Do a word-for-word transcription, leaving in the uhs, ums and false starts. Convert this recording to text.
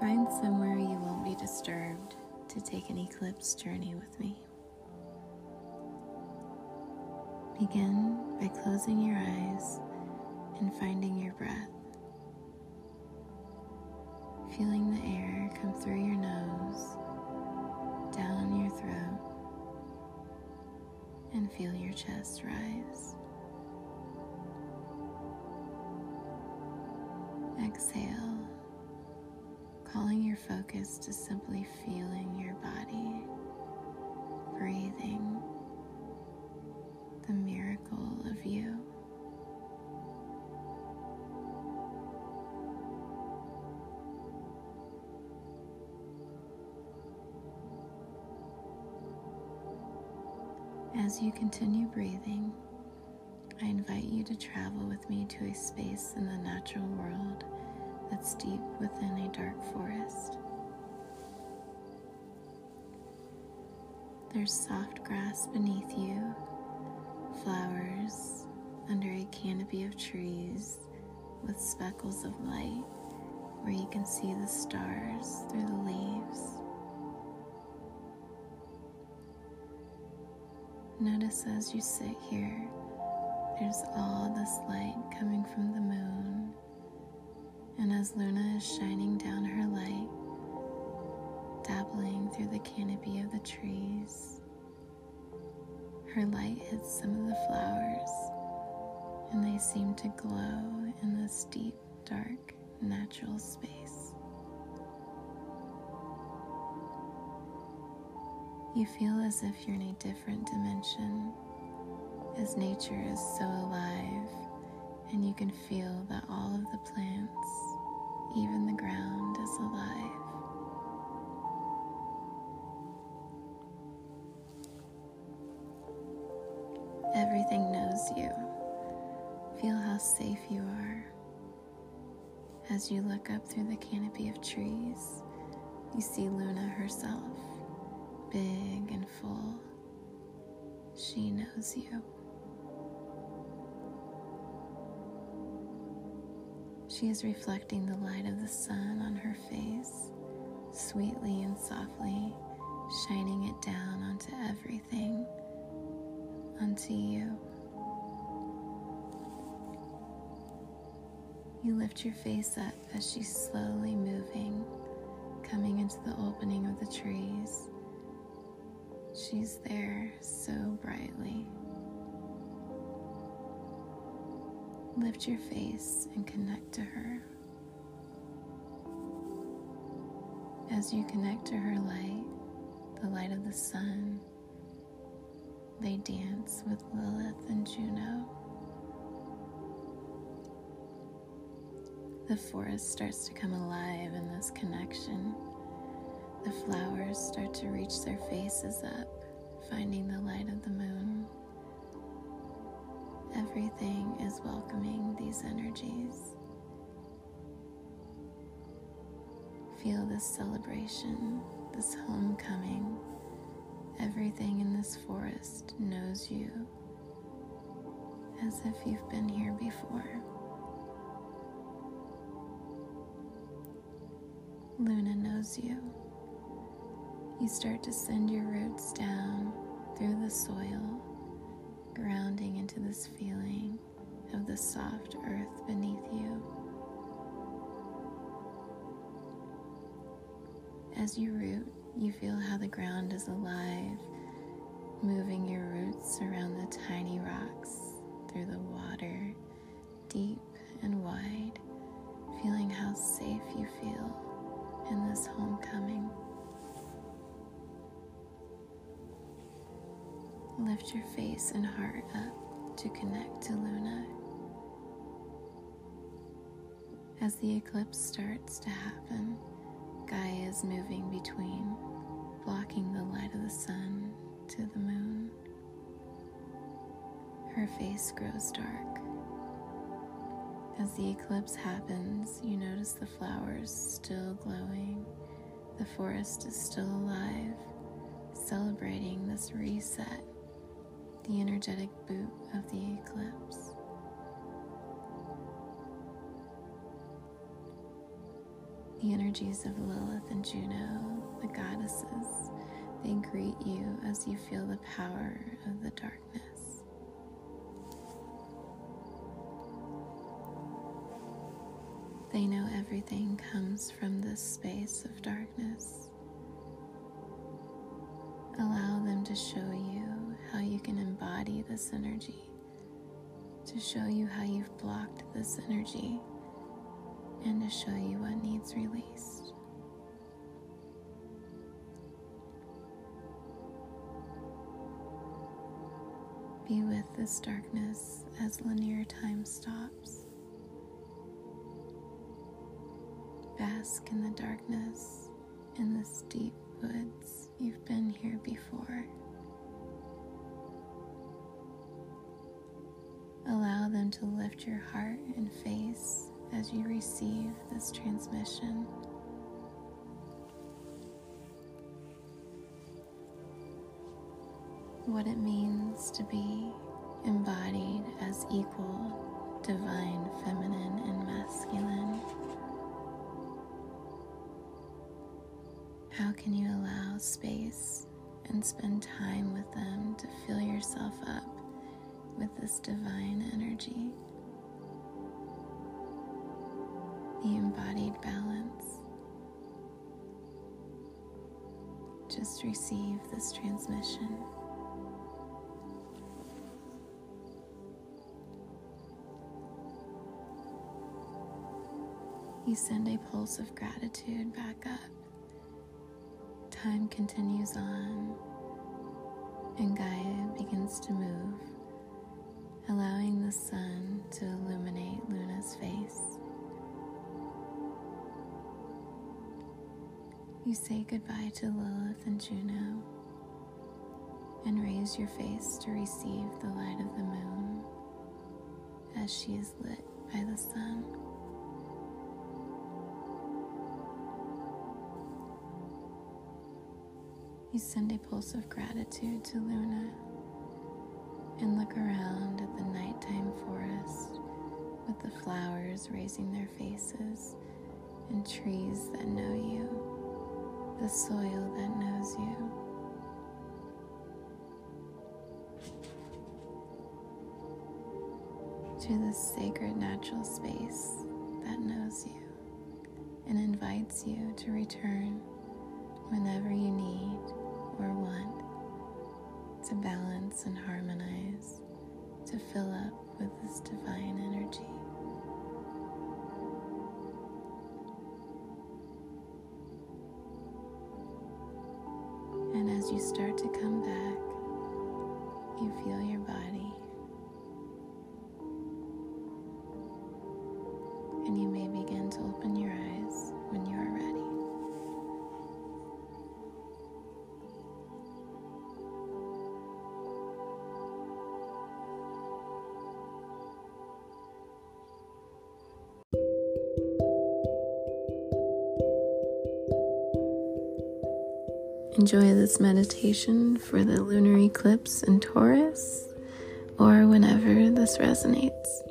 Find somewhere you won't be disturbed to take an eclipse journey with me. Begin by closing your eyes and finding your breath. Feeling the air come through your nose, down your throat, and feel your chest rise. Exhale, calling your focus to simply feeling your body, breathing, the miracle of you. As you continue breathing, I invite you to travel with me to a space in the natural world that's deep within a dark forest. There's soft grass beneath you, flowers under a canopy of trees with speckles of light where you can see the stars through the leaves. Notice as you sit here, there's all this light coming from the moon, and as Luna is shining down her light, dabbling through the canopy of the trees, her light hits some of the flowers, and they seem to glow in this deep, dark, natural space. You feel as if you're in a different dimension, as nature is so alive, and you can feel that all of the plants, even the ground, is alive. Everything knows you. Feel how safe you are. As you look up through the canopy of trees, you see Luna herself. Big and full, she knows you. She is reflecting the light of the sun on her face, sweetly and softly, shining it down onto everything, onto you. You lift your face up as she's slowly moving, coming into the opening of the trees. She's there so brightly. Lift your face and connect to her. As you connect to her light, the light of the sun, they dance with Lilith and Juno. The forest starts to come alive in this connection. The flowers start to reach their faces up, finding the light of the moon. Everything is welcoming these energies. Feel this celebration, this homecoming. Everything in this forest knows you, as if you've been here before. Luna knows you. You start to send your roots down through the soil, grounding into this feeling of the soft earth beneath you. As you root, you feel how the ground is alive, moving your roots around the tiny rocks, through the water, deep and wide, feeling how safe you feel in this homecoming. Lift your face and heart up to connect to Luna. As the eclipse starts to happen, Gaia is moving between, blocking the light of the sun to the moon. Her face grows dark. As the eclipse happens, you notice the flowers still glowing. The forest is still alive, celebrating this reset, the energetic boot of the eclipse. The energies of Lilith and Juno, the goddesses, they greet you as you feel the power of the darkness. They know everything comes from this space of darkness. Allow them to show you how you can embody this energy, to show you how you've blocked this energy, and to show you what needs released. Be with this darkness as linear time stops. Bask in the darkness, in this deep woods. You've been here before. Allow them to lift your heart and face as you receive this transmission. What it means to be embodied as equal, divine, feminine, and masculine. How can you allow space and spend time with them to fill yourself up with this divine energy? The embodied balance. Just receive this transmission. You send a pulse of gratitude back up. Time continues on, and Gaia begins to move, allowing the sun to illuminate Luna's face. You say goodbye to Lilith and Juno and raise your face to receive the light of the moon as she is lit by the sun. You send a pulse of gratitude to Luna and look around at the nighttime forest with the flowers raising their faces and trees that know you. The soil that knows you. To this sacred natural space that knows you and invites you to return whenever you need or want to balance and harmonize, to fill up with this divine energy. As you start to come back, you feel your body, and you may begin to open your eyes when you are ready. Enjoy this meditation for the lunar eclipse in Taurus, or whenever this resonates.